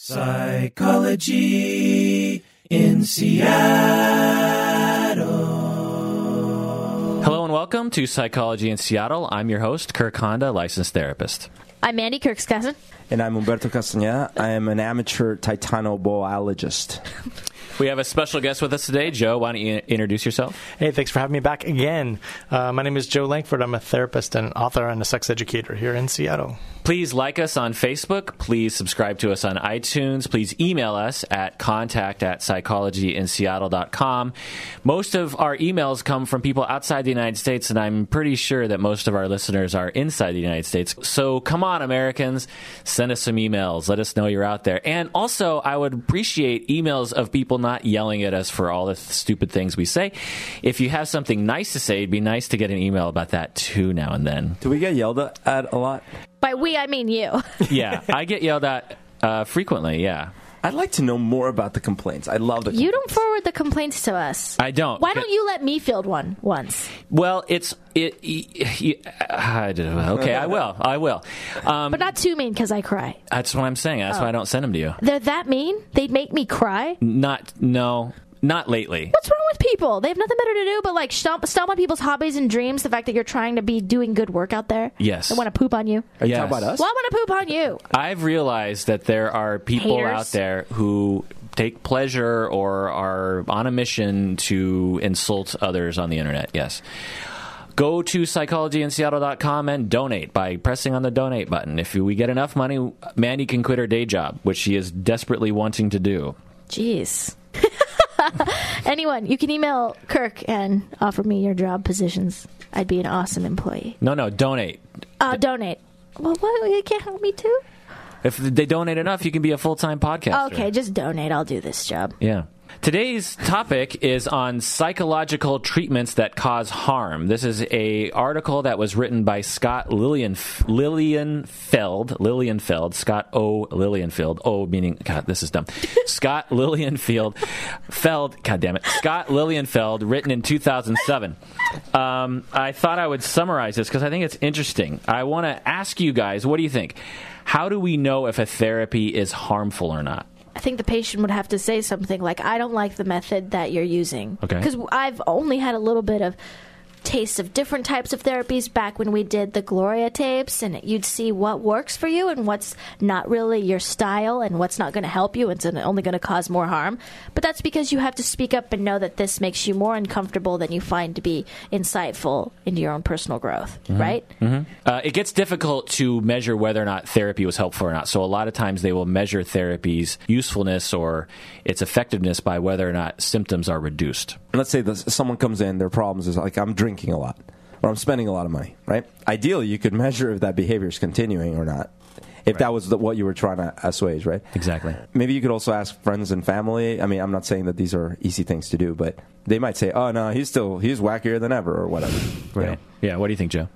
Psychology in Seattle. Hello and welcome to Psychology in Seattle. I'm your host, Kirk Honda, licensed therapist. I'm Mandy, Kirk's cousin. And I'm Umberto Castaneda. I am an amateur titanoboologist. We have a special guest with us today. Joe, why don't you introduce yourself? Hey, thanks for having me back again. My name is Joe Lankford. I'm a therapist and an author and a sex educator here in Seattle. Please like us on Facebook. Please subscribe to us on iTunes. Please email us at contact@psychologyinseattle.com. Most of our emails come from people outside the United States, and I'm pretty sure that most of our listeners are inside the United States. So come on, Americans. Send us some emails. Let us know you're out there. And also, I would appreciate emails of people not yelling at us for all the stupid things we say. If you have something nice to say, it'd be nice to get an email about that too now and then. Do we get yelled at a lot? By we, I mean you. Yeah, I get yelled at frequently, yeah. I'd like to know more about the complaints. I love the complaints. You don't forward the complaints to us. I don't. Why don't you let me field one once? Well, okay, I will. But not too mean, because I cry. That's what I'm saying. That's why I don't send them to you. They're that mean? They make me cry? Not lately. What's wrong with people? They have nothing better to do but like stomp on people's hobbies and dreams. The fact that you're trying to be doing good work out there. Yes. They want to poop on you. Are you talking about us? Well, I want to poop on you. I've realized that there are people out there who take pleasure or are on a mission to insult others on the internet. Yes. Go to psychologyinseattle.com and donate by pressing on the donate button. If we get enough money, Mandy can quit her day job, which she is desperately wanting to do. Jeez. Anyone, you can email Kirk and offer me your job positions. I'd be an awesome employee. No, donate. Donate. Well, what? You can't help me too? If they donate enough, you can be a full-time podcaster. Okay, just donate. I'll do this job. Yeah. Today's topic is on psychological treatments that cause harm. This is an article that was written by Scott Lilienfeld, Scott O. Lilienfeld, O meaning, God, this is dumb. Scott Lilienfeld, Scott Lilienfeld, written in 2007. I thought I would summarize this because I think it's interesting. I want to ask you guys, what do you think? How do we know if a therapy is harmful or not? I think the patient would have to say something like, I don't like the method that you're using. Okay. Because I've only had a little bit of taste of different types of therapies back when we did the Gloria tapes, and you'd see what works for you and what's not really your style and what's not going to help you and it's only going to cause more harm. But that's because you have to speak up and know that this makes you more uncomfortable than you find to be insightful into your own personal growth, mm-hmm. right? Mm-hmm. It gets difficult to measure whether or not therapy was helpful or not. So a lot of times they will measure therapy's usefulness or its effectiveness by whether or not symptoms are reduced. Let's say someone comes in, their problems is like, I'm drinking a lot, or I'm spending a lot of money, right? Ideally, you could measure if that behavior is continuing or not, if right. that was what you were trying to assuage, right? Exactly. Maybe you could also ask friends and family. I mean, I'm not saying that these are easy things to do, but they might say, oh, no, he's wackier than ever, or whatever. Right. You know? Yeah, what do you think, Joe?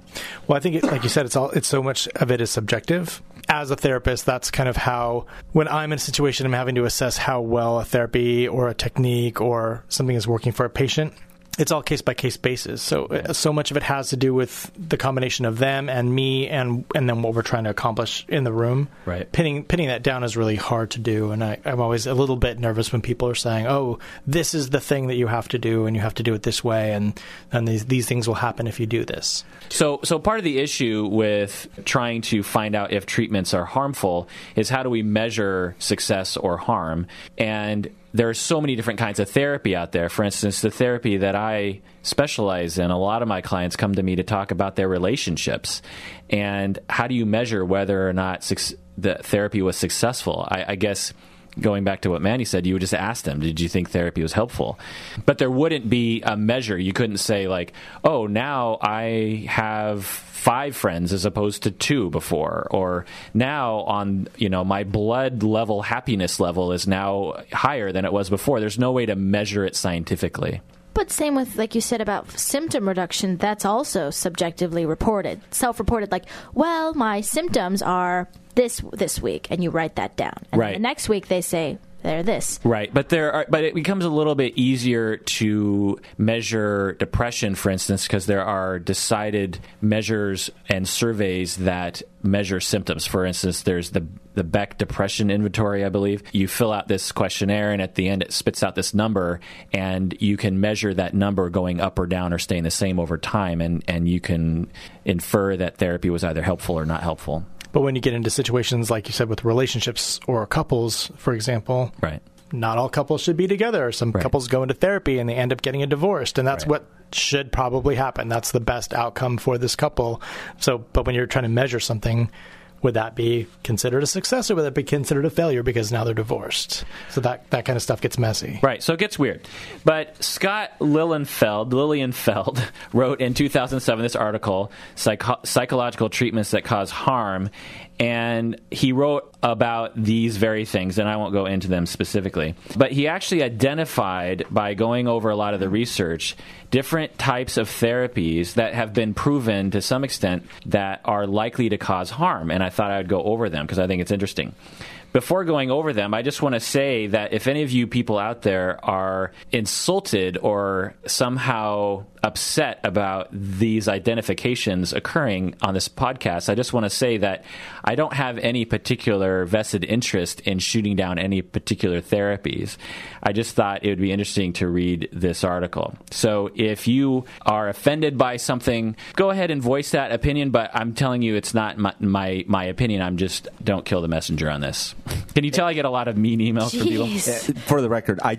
Well, I think, like you said, it's so much of it is subjective. As a therapist, that's kind of how, when I'm in a situation, I'm having to assess how well a therapy or a technique or something is working for a patient. It's all case-by-case basis, so much of it has to do with the combination of them and me and then what we're trying to accomplish in the room. Right. Pinning that down is really hard to do, and I'm always a little bit nervous when people are saying, oh, this is the thing that you have to do, and you have to do it this way, and these things will happen if you do this. So part of the issue with trying to find out if treatments are harmful is how do we measure success or harm, and there are so many different kinds of therapy out there. For instance, the therapy that I specialize in, a lot of my clients come to me to talk about their relationships. And how do you measure whether or not the therapy was successful? I guess, going back to what Mandy said, you would just ask them, did you think therapy was helpful? But there wouldn't be a measure. You couldn't say like, oh, now I have 5 friends as opposed to 2 before, or now on, my blood level, happiness level is now higher than it was before. There's no way to measure it scientifically. But same with, like you said, about symptom reduction, that's also subjectively reported, self-reported, like, well, my symptoms are this week, and you write that down. And right. The next week they say, they're this. Right. But there are, but it becomes a little bit easier to measure depression, for instance, because there are decided measures and surveys that measure symptoms. For instance, there's the Beck Depression Inventory, I believe. You fill out this questionnaire, and at the end it spits out this number, and you can measure that number going up or down or staying the same over time, and you can infer that therapy was either helpful or not helpful. But when you get into situations, like you said, with relationships or couples, for example, right, not all couples should be together. Some right. couples go into therapy and they end up getting divorced, and that's right. what should probably happen. That's the best outcome for this couple. So, but when you're trying to measure something, would that be considered a success or would that be considered a failure because now they're divorced? So that kind of stuff gets messy. Right. So it gets weird. But Scott Lilienfeld wrote in 2007 this article, Psychological Treatments That Cause Harm, and he wrote about these very things, and I won't go into them specifically. But he actually identified, by going over a lot of the research, different types of therapies that have been proven to some extent that are likely to cause harm. And I thought I would go over them because I think it's interesting. Before going over them, I just want to say that if any of you people out there are insulted or somehow upset about these identifications occurring on this podcast, I just want to say that I don't have any particular vested interest in shooting down any particular therapies. I just thought it would be interesting to read this article. So if you are offended by something, go ahead and voice that opinion, but I'm telling you it's not my opinion. I'm just, don't kill the messenger on this. Can you tell I get a lot of mean emails from people? For the record, I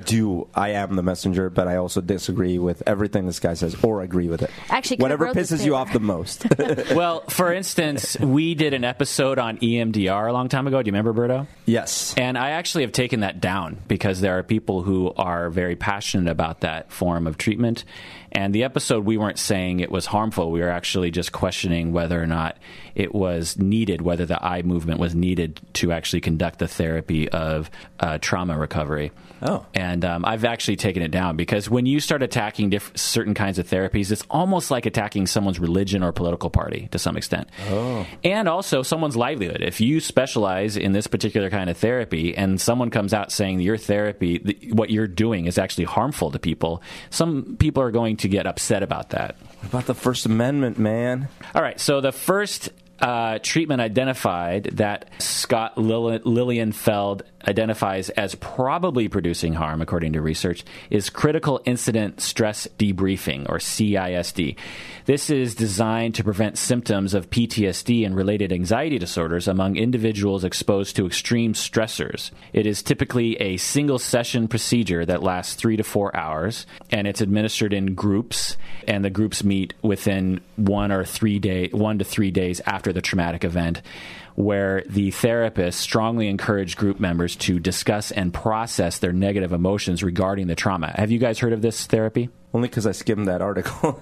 am the messenger, but I also disagree with everything this guy says or agree with it. Actually, whatever pisses you off the most. Well, for instance, we did an episode on EMDR a long time ago. Do you remember, Berto? Yes. And I actually have taken that down because there are people who are very passionate about that form of treatment. And the episode, we weren't saying it was harmful. We were actually just questioning whether or not it was needed, whether the eye movement was needed to actually conduct the therapy of trauma recovery. Oh. And I've actually taken it down because when you start attacking certain kinds of therapies, it's almost like attacking someone's religion or political party to some extent. Oh. And also someone's livelihood. If you specialize in this particular kind of therapy and someone comes out saying your therapy, what you're doing is actually harmful to people, some people are going to get upset about that. What about the First Amendment, man? All right, so the first treatment identified that Scott Lilienfeld identifies as probably producing harm, according to research, is critical incident stress debriefing, or CISD. This is designed to prevent symptoms of PTSD and related anxiety disorders among individuals exposed to extreme stressors. It is typically a single session procedure that lasts 3 to 4 hours, and it's administered in groups, and the groups meet within 1 to 3 days after the traumatic event, where the therapist strongly encouraged group members to discuss and process their negative emotions regarding the trauma. Have you guys heard of this therapy? Only because I skimmed that article.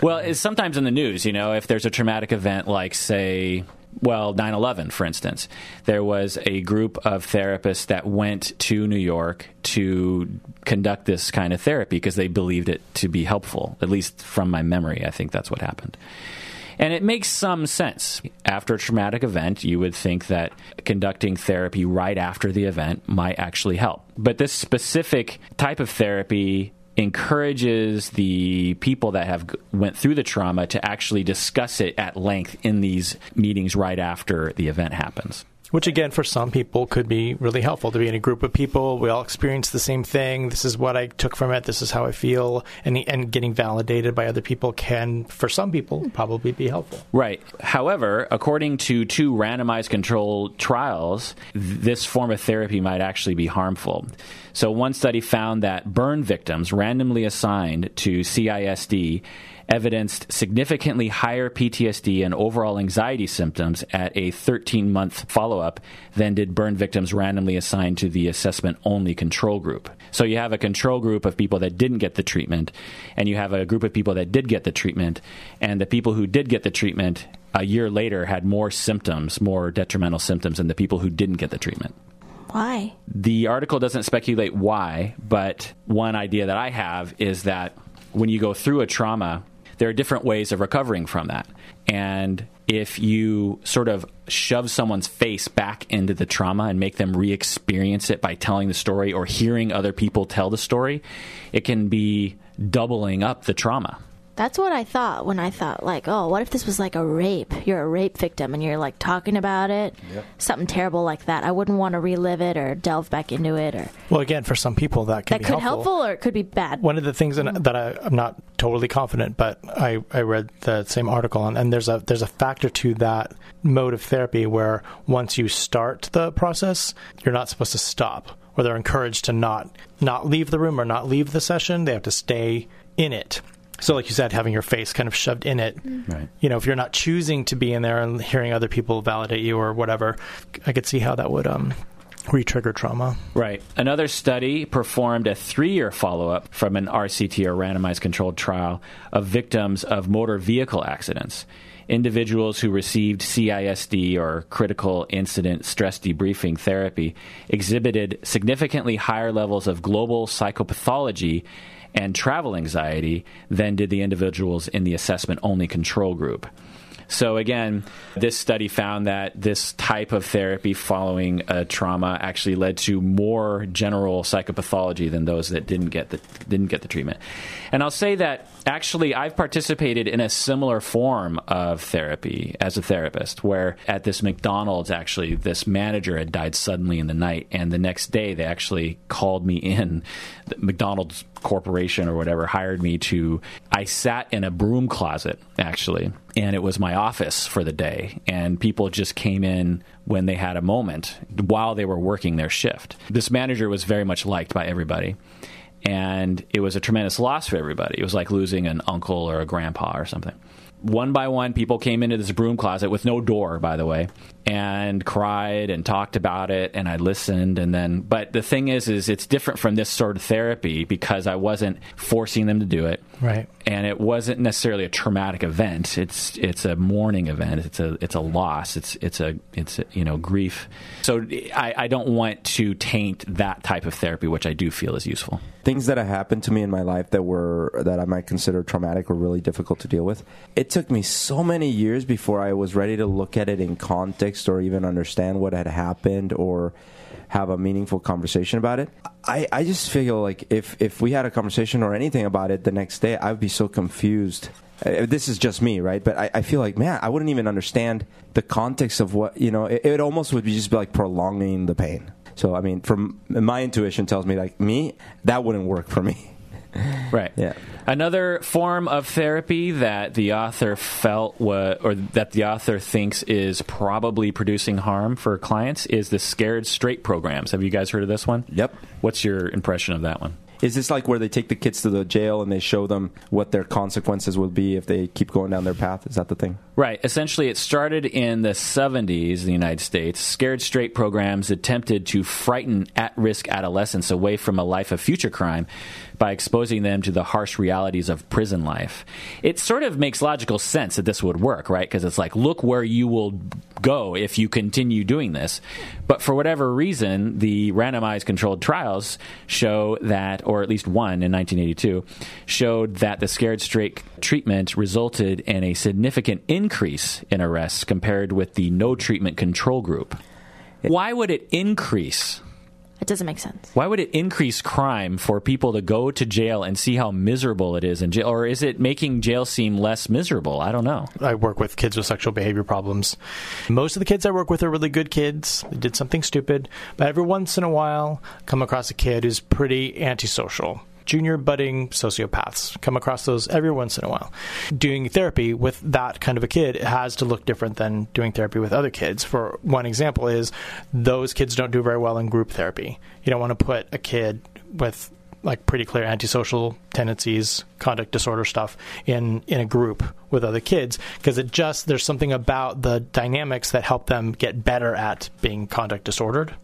Well, it's sometimes in the news, you know, if there's a traumatic event like, say, 9/11, for instance, there was a group of therapists that went to New York to conduct this kind of therapy because they believed it to be helpful, at least from my memory. I think that's what happened. And it makes some sense. After a traumatic event, you would think that conducting therapy right after the event might actually help. But this specific type of therapy encourages the people that have went through the trauma to actually discuss it at length in these meetings right after the event happens. Which, again, for some people could be really helpful to be in a group of people. We all experience the same thing. This is what I took from it. This is how I feel. And getting validated by other people can, for some people, probably be helpful. Right. However, according to 2 randomized controlled trials, this form of therapy might actually be harmful. So one study found that burn victims randomly assigned to CISD evidenced significantly higher PTSD and overall anxiety symptoms at a 13-month follow-up than did burn victims randomly assigned to the assessment-only control group. So you have a control group of people that didn't get the treatment, and you have a group of people that did get the treatment, and the people who did get the treatment a year later had more symptoms, more detrimental symptoms, than the people who didn't get the treatment. Why? The article doesn't speculate why, but one idea that I have is that when you go through a trauma, there are different ways of recovering from that. And if you sort of shove someone's face back into the trauma and make them re-experience it by telling the story or hearing other people tell the story, it can be doubling up the trauma. That's what I thought when I thought, like, oh, what if this was like a rape? You're a rape victim and you're like talking about it, yep. Something terrible like that. I wouldn't want to relive it or delve back into it. Or well, again, for some people that could be helpful. That could helpful or it could be bad. One of the things that I'm not totally confident, but I read the same article and there's a factor to that mode of therapy where once you start the process, you're not supposed to stop, or they're encouraged to not leave the room or not leave the session. They have to stay in it. So like you said, having your face kind of shoved in it, right. You know, if you're not choosing to be in there and hearing other people validate you or whatever, I could see how that would re-trigger trauma. Right. Another study performed a 3-year follow-up from an RCT, or randomized controlled trial, of victims of motor vehicle accidents. Individuals who received CISD, or critical incident stress debriefing therapy, exhibited significantly higher levels of global psychopathology and travel anxiety than did the individuals in the assessment-only control group. So again, this study found that this type of therapy following a trauma actually led to more general psychopathology than those that didn't get the treatment. And I'll say that actually I've participated in a similar form of therapy as a therapist, where at this McDonald's, actually, this manager had died suddenly in the night, and the next day they actually called me in. The McDonald's corporation or whatever hired me to... I sat in a broom closet, actually, and it was my office for the day, and people just came in when they had a moment while they were working their shift. This manager was very much liked by everybody, and it was a tremendous loss for everybody. It was like losing an uncle or a grandpa or something. One by one, people came into this broom closet with no door, by the way, and cried and talked about it, and I listened. And then, but the thing is it's different from this sort of therapy because I wasn't forcing them to do it, right? And it wasn't necessarily a traumatic event. It's a mourning event. It's a loss. It's a grief. So I don't want to taint that type of therapy, which I do feel is useful. Things that have happened to me in my life that I might consider traumatic or really difficult to deal with. It took me so many years before I was ready to look at it in context or even understand what had happened or have a meaningful conversation about it. I just feel like if we had a conversation or anything about it the next day, I would be so confused. This is just me, right? But I feel like, man, I wouldn't even understand the context of what, it almost would be just like prolonging the pain. So, I mean, from my intuition tells me, like, that wouldn't work for me. Right. Yeah. Another form of therapy that the author thinks is probably producing harm for clients is the Scared Straight programs. Have you guys heard of this one? Yep. What's your impression of that one? Is this like where they take the kids to the jail and they show them what their consequences will be if they keep going down their path? Is that the thing? Right. Essentially, it started in the 70s in the United States. Scared Straight programs attempted to frighten at-risk adolescents away from a life of future crime by exposing them to the harsh realities of prison life. It sort of makes logical sense that this would work, right? Because it's like, look where you will go if you continue doing this. But for whatever reason, the randomized controlled trials show that, or at least one in 1982, showed that the Scared Straight treatment resulted in a significant increase in arrests compared with the no treatment control group. Why would it increase? It doesn't make sense. Why would it increase crime for people to go to jail and see how miserable it is in jail? Or is it making jail seem less miserable? I don't know. I work with kids with sexual behavior problems. Most of the kids I work with are really good kids. They did something stupid. But every once in a while, come across a kid who's pretty antisocial. Junior budding sociopaths. Come across those every once in a while. Doing therapy with that kind of a kid has to look different than doing therapy with other kids. For one example is those kids don't do very well in group therapy. You don't want to put a kid with like pretty clear antisocial tendencies, conduct disorder stuff in a group with other kids, because there's something about the dynamics that help them get better at being conduct disordered.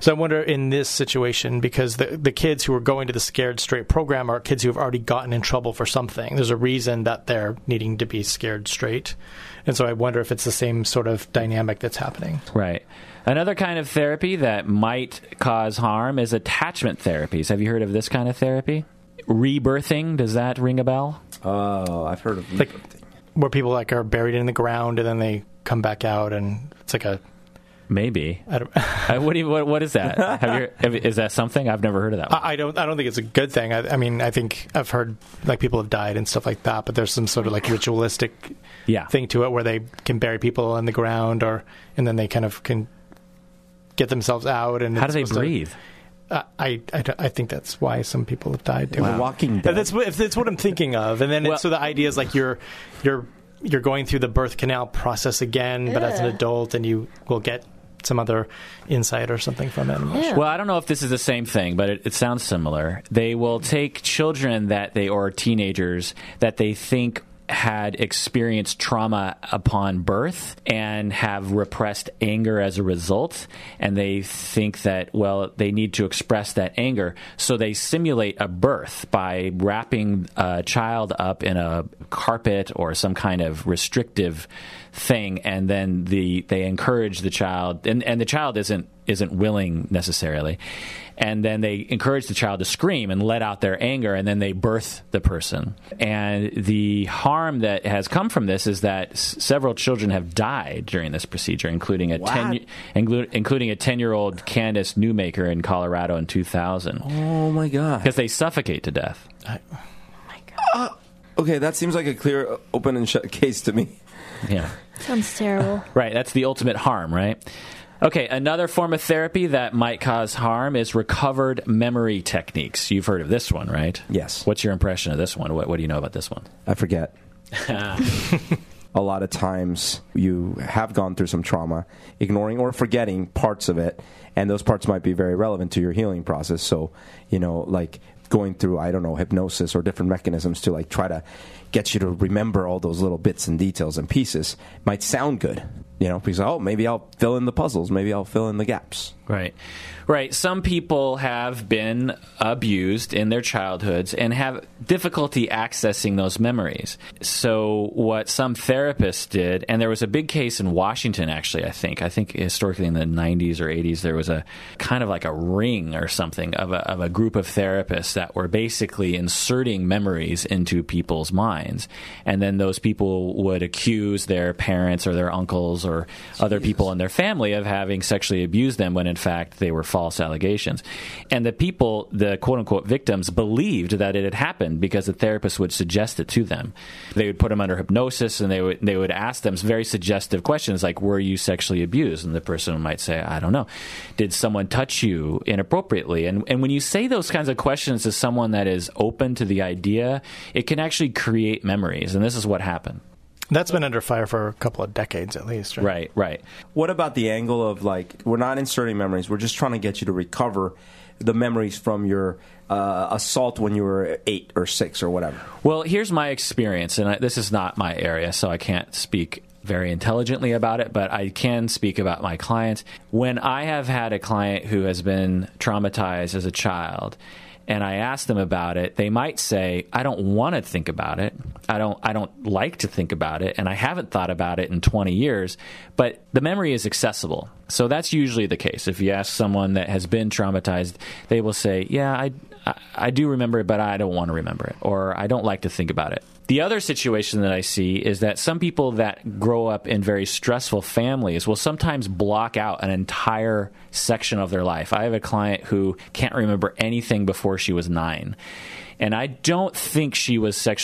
So I wonder in this situation, because the kids who are going to the Scared Straight program are kids who have already gotten in trouble for something. There's a reason that they're needing to be scared straight. And so I wonder if it's the same sort of dynamic that's happening. Right. Another kind of therapy that might cause harm is attachment therapies. Have you heard of this kind of therapy? Rebirthing, does that ring a bell? Oh, I've heard of rebirthing. where people like are buried in the ground and then they come back out, and it's like a maybe. I don't, what is that? Is that something? I've never heard of that one. I don't think it's a good thing. I mean, I think I've heard like people have died and stuff like that, but there's some sort of like ritualistic thing to it where they can bury people in the ground, or and then they kind of can get themselves out. And how do they breathe? I think that's why some people have died. Wow. Walking Dead. That's what I'm thinking of. And then so the idea is like you're going through the birth canal process again, but as an adult, and you will get some other insight or something from it. Yeah. Well, I don't know if this is the same thing, but it sounds similar. They will take children or teenagers that they think had experienced trauma upon birth and have repressed anger as a result, and they think that, well, they need to express that anger, so they simulate a birth by wrapping a child up in a carpet or some kind of restrictive thing, and then they encourage the child, and the child isn't willing necessarily, and then they encourage the child to scream and let out their anger, and then they birth the person. And the harm that has come from this is that several children have died during this procedure, including a 10-year-old Candace Newmaker in Colorado in 2000. Oh my god! Because they suffocate to death. Oh my god. Okay, that seems like a clear, open and shut case to me. Yeah. Sounds terrible. Right, that's the ultimate harm, right? Okay, another form of therapy that might cause harm is recovered memory techniques. You've heard of this one, right? Yes. What's your impression of this one? What do you know about this one? I forget. A lot of times you have gone through some trauma, ignoring or forgetting parts of it, and those parts might be very relevant to your healing process. So, you know, like going through, I don't know, hypnosis or different mechanisms to like try to get you to remember all those little bits and details and pieces might sound good. You know, because, oh, maybe I'll fill in the puzzles. Maybe I'll fill in the gaps. Right. Right. Some people have been abused in their childhoods and have difficulty accessing those memories. So what some therapists did, and there was a big case in Washington, actually, I think historically in the 90s or 80s, there was a kind of like a ring or something of a group of therapists that were basically inserting memories into people's minds. And then those people would accuse their parents or their uncles or other people in their family of having sexually abused them, when in fact they were false allegations. And the people, the quote-unquote victims, believed that it had happened because the therapist would suggest it to them. They would put them under hypnosis, and they would ask them very suggestive questions like, were you sexually abused? And the person might say, I don't know. Did someone touch you inappropriately? And when you say those kinds of questions to someone that is open to the idea, it can actually create memories, and this is what happened. That's been under fire for a couple of decades at least, right? Right, right. What about the angle of, like, we're not inserting memories, we're just trying to get you to recover the memories from your assault when you were 8 or 6 or whatever? Well, here's my experience, and this is not my area, so I can't speak very intelligently about it, but I can speak about my clients. When I have had a client who has been traumatized as a child, and I ask them about it, they might say, I don't want to think about it. I don't like to think about it, and I haven't thought about it in 20 years, but the memory is accessible. So that's usually the case. If you ask someone that has been traumatized, they will say, yeah, I do remember it, but I don't want to remember it, or I don't like to think about it. The other situation that I see is that some people that grow up in very stressful families will sometimes block out an entire section of their life. I have a client who can't remember anything before she was 9. And I don't think she was I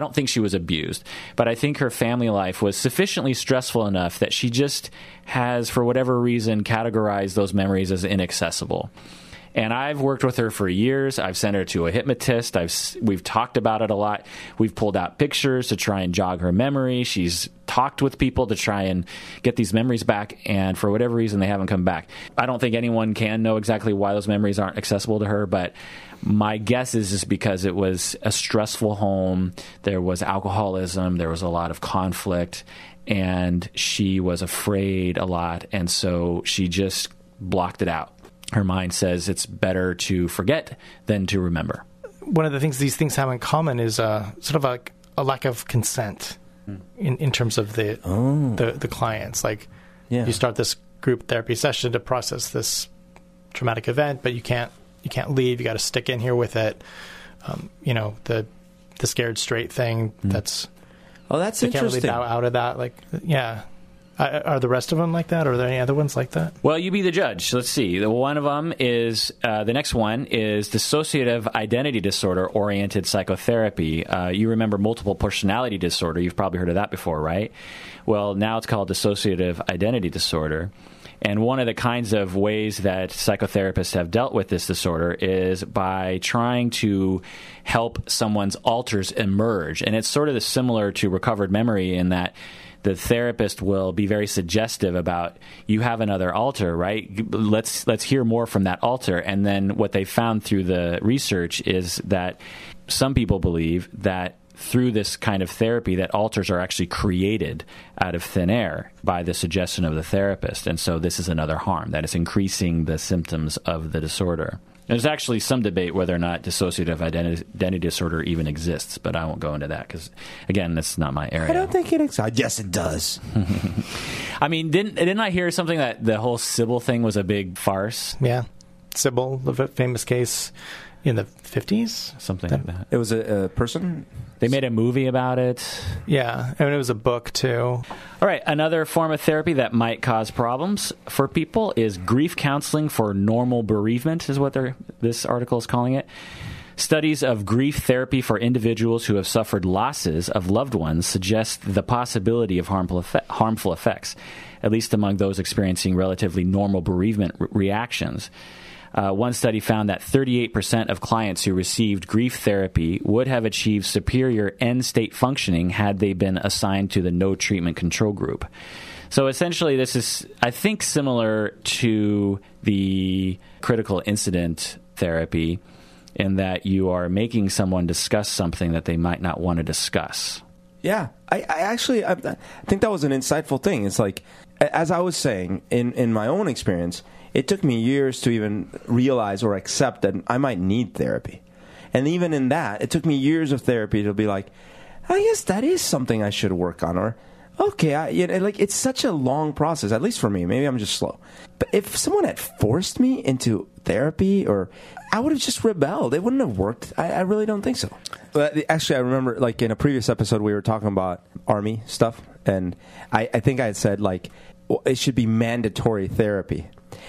don't think she was abused, but I think her family life was sufficiently stressful enough that she just has, for whatever reason, categorized those memories as inaccessible. And I've worked with her for years. I've sent her to a hypnotist. We've talked about it a lot. We've pulled out pictures to try and jog her memory. She's talked with people to try and get these memories back, and for whatever reason, they haven't come back. I don't think anyone can know exactly why those memories aren't accessible to her, but my guess is just because it was a stressful home. There was alcoholism. There was a lot of conflict, and she was afraid a lot, and so she just blocked it out. Her mind says it's better to forget than to remember. One of the things these things have in common is sort of a lack of consent in terms of the clients. Like, you start this group therapy session to process this traumatic event, but you can't leave. You got to stick in here with it. The scared straight thing. That's Oh, that's interesting. Can't really bow out of that. Like, yeah. Are the rest of them like that, or are there any other ones like that? Well, you be the judge. Let's see. One of them is the next one is dissociative identity disorder-oriented psychotherapy. You remember multiple personality disorder. You've probably heard of that before, right? Well, now it's called dissociative identity disorder. And one of the kinds of ways that psychotherapists have dealt with this disorder is by trying to help someone's alters emerge. And it's sort of similar to recovered memory in that the therapist will be very suggestive about, you have another alter, right? Let's hear more from that alter. And then what they found through the research is that some people believe that through this kind of therapy that alters are actually created out of thin air by the suggestion of the therapist. And so this is another harm, that is increasing the symptoms of the disorder. There's actually some debate whether or not dissociative identity disorder even exists, but I won't go into that because, again, that's not my area. I don't think it exists. Yes, it does. I mean, didn't I hear something that the whole Sybil thing was a big farce? Yeah. Sybil, the famous case in the 50s? Something like that. It was a person? They made a movie about it. Yeah, and it was a book, too. All right, another form of therapy that might cause problems for people is grief counseling for normal bereavement, is what this article is calling it. Studies of grief therapy for individuals who have suffered losses of loved ones suggest the possibility of harmful effects, at least among those experiencing relatively normal bereavement reactions. One study found that 38% of clients who received grief therapy would have achieved superior end-state functioning had they been assigned to the no-treatment control group. So essentially this is, I think, similar to the critical incident therapy in that you are making someone discuss something that they might not want to discuss. Yeah. I think that was an insightful thing. It's like, as I was saying, in my own experience, it took me years to even realize or accept that I might need therapy. And even in that, it took me years of therapy to be like, I guess that is something I should work on. Or, okay, it's such a long process, at least for me. Maybe I'm just slow. But if someone had forced me into therapy, or I would have just rebelled. It wouldn't have worked. I really don't think so. But actually, I remember, like, in a previous episode, we were talking about Army stuff. And I think I had said, like, well, it should be mandatory therapy.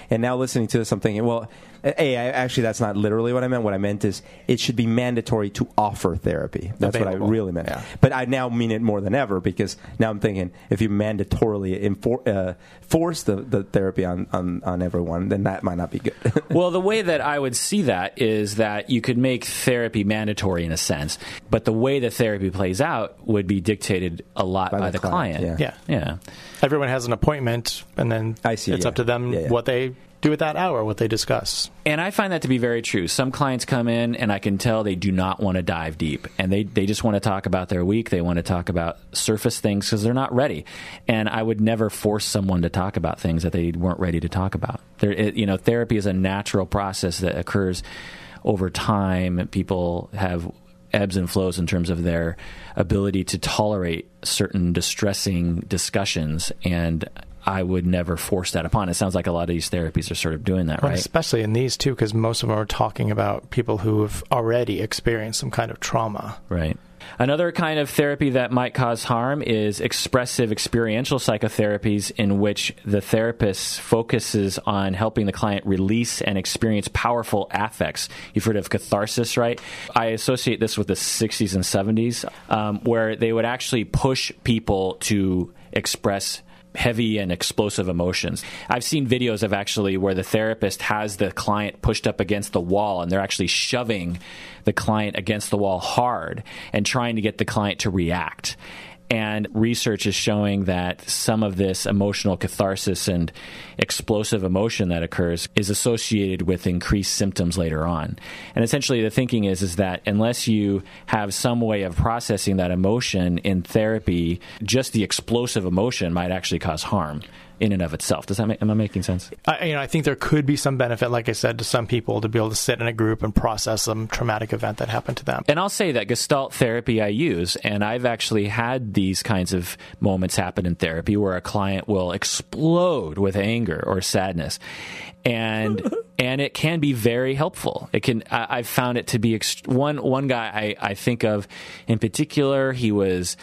And now listening to this, I'm thinking, well, actually, that's not literally what I meant. What I meant is it should be mandatory to offer therapy. That's available. What I really meant. Yeah. But I now mean it more than ever because now I'm thinking if you mandatorily force the therapy on everyone, then that might not be good. Well, the way that I would see that is that you could make therapy mandatory in a sense, but the way the therapy plays out would be dictated a lot by the client. Yeah. Everyone has an appointment, and then it's up to them what they do at that hour, what they discuss. And I find that to be very true. Some clients come in, and I can tell they do not want to dive deep. And they just want to talk about their week. They want to talk about surface things because they're not ready. And I would never force someone to talk about things that they weren't ready to talk about. Therapy is a natural process that occurs over time. People have ebbs and flows in terms of their ability to tolerate certain distressing discussions, and I would never force that upon. It sounds like a lot of these therapies are sort of doing that, right? Well, especially in these, too, because most of them are talking about people who have already experienced some kind of trauma. Right. Another kind of therapy that might cause harm is expressive experiential psychotherapies in which the therapist focuses on helping the client release and experience powerful affects. You've heard of catharsis, right? I associate this with the 60s and 70s, where they would actually push people to express heavy and explosive emotions. I've seen videos of actually where the therapist has the client pushed up against the wall and they're actually shoving the client against the wall hard and trying to get the client to react. And research is showing that some of this emotional catharsis and explosive emotion that occurs is associated with increased symptoms later on. And essentially the thinking is that unless you have some way of processing that emotion in therapy, just the explosive emotion might actually cause harm in and of itself. Does that am I making sense? I think there could be some benefit, like I said, to some people to be able to sit in a group and process some traumatic event that happened to them. And I'll say that Gestalt therapy I use, and I've actually had these kinds of moments happen in therapy where a client will explode with anger or sadness, and it can be very helpful. It can. I've found it to be one guy I think of in particular. He was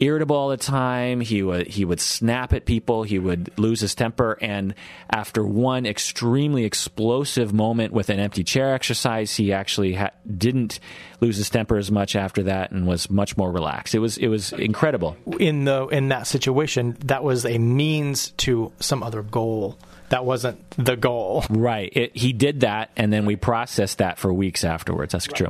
irritable all the time. He would snap at people. He would lose his temper. And after one extremely explosive moment with an empty chair exercise, he actually didn't lose his temper as much after that and was much more relaxed. It was incredible. In that situation, that was a means to some other goal. That wasn't the goal. Right. He did that, and then we processed that for weeks afterwards. That's right. True.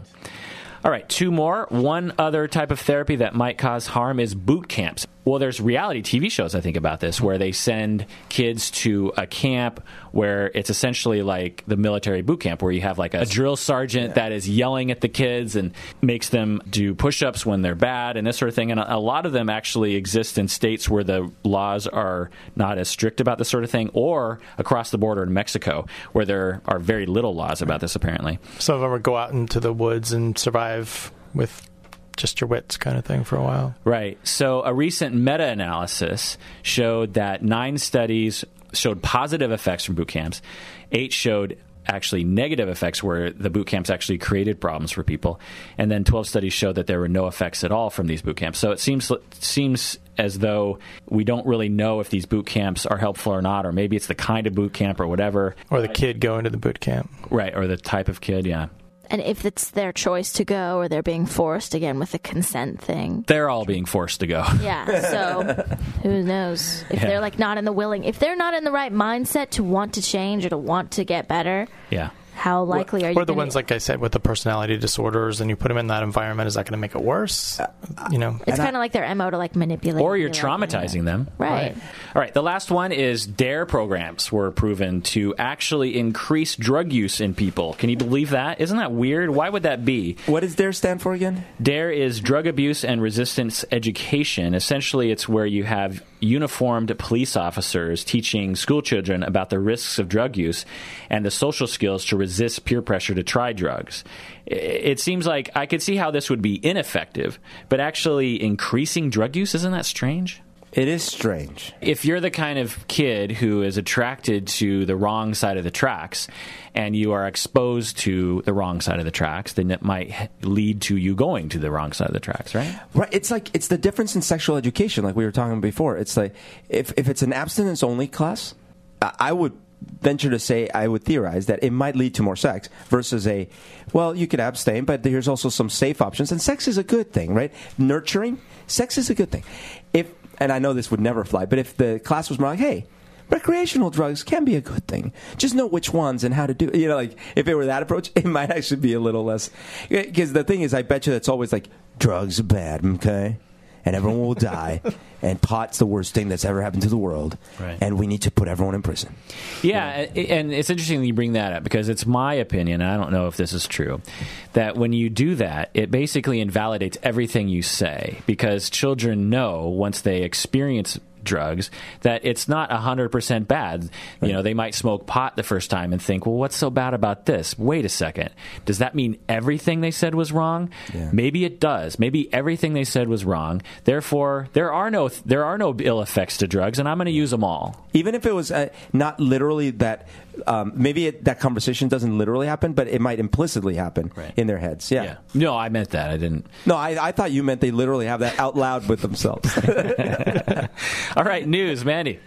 All right, two more. One other type of therapy that might cause harm is boot camps. Well, there's reality TV shows, I think, about this, where they send kids to a camp where it's essentially like the military boot camp, where you have like a drill sergeant that is yelling at the kids and makes them do push-ups when they're bad and this sort of thing. And a lot of them actually exist in states where the laws are not as strict about this sort of thing, or across the border in Mexico, where there are very little laws about this, apparently. Some of them would go out into the woods and survive with just your wits kind of thing for a while. Right. So a recent meta-analysis showed that 9 studies showed positive effects from boot camps. 8 showed actually negative effects, where the boot camps actually created problems for people. And then 12 studies showed that there were no effects at all from these boot camps. So it seems as though we don't really know if these boot camps are helpful or not, or maybe it's the kind of boot camp or whatever. Or the kid going to the boot camp. Right, or the type of kid, yeah. And if it's their choice to go, or they're being forced, again, with the consent thing. They're all being forced to go. Yeah, so who knows? If they're like not in the if they're not in the right mindset to want to change or to want to get better, how likely are you? Or the ones, like I said, with the personality disorders, and you put them in that environment, is that going to make it worse? You know, it's kind of like their MO to like manipulate. Or you're traumatizing them. Right. All right. The last one is DARE programs were proven to actually increase drug use in people. Can you believe that? Isn't that weird? Why would that be? What does DARE stand for again? DARE is Drug Abuse and Resistance Education. Essentially, it's where you have uniformed police officers teaching school children about the risks of drug use and the social skills to resist peer pressure to try drugs. It seems like I could see how this would be ineffective, but actually increasing drug use, isn't that strange? It is strange. If you're the kind of kid who is attracted to the wrong side of the tracks, and you are exposed to the wrong side of the tracks, then it might lead to you going to the wrong side of the tracks, right? Right. It's like, it's the difference in sexual education, like we were talking before. It's like, if it's an abstinence-only class, I would venture to say, I would theorize that it might lead to more sex versus a, well, you could abstain, but there's also some safe options. And sex is a good thing, right? Nurturing, sex is a good thing. And I know this would never fly, but if the class was more like, hey, recreational drugs can be a good thing. Just know which ones and how to do it. You know, like, if it were that approach, it might actually be a little less. Because the thing is, I bet you that's always like, drugs are bad, okay? And everyone will die. And pot's the worst thing that's ever happened to the world. Right. And we need to put everyone in prison. Yeah, you know? And it's interesting that you bring that up, because it's my opinion, and I don't know if this is true, that when you do that, it basically invalidates everything you say, because children know once they experience drugs that it's not 100% bad. Right. You know, they might smoke pot the first time and think, well, what's so bad about this? Wait a second. Does that mean everything they said was wrong? Yeah. Maybe it does. Maybe everything they said was wrong. Therefore, there are no ill effects to drugs, and I'm going to use them all. Even if it was not literally that, maybe that conversation doesn't literally happen, but it might implicitly happen in their heads. Yeah. No, I meant that. I didn't. No, I thought you meant they literally have that out loud with themselves. All right, news, Mandy.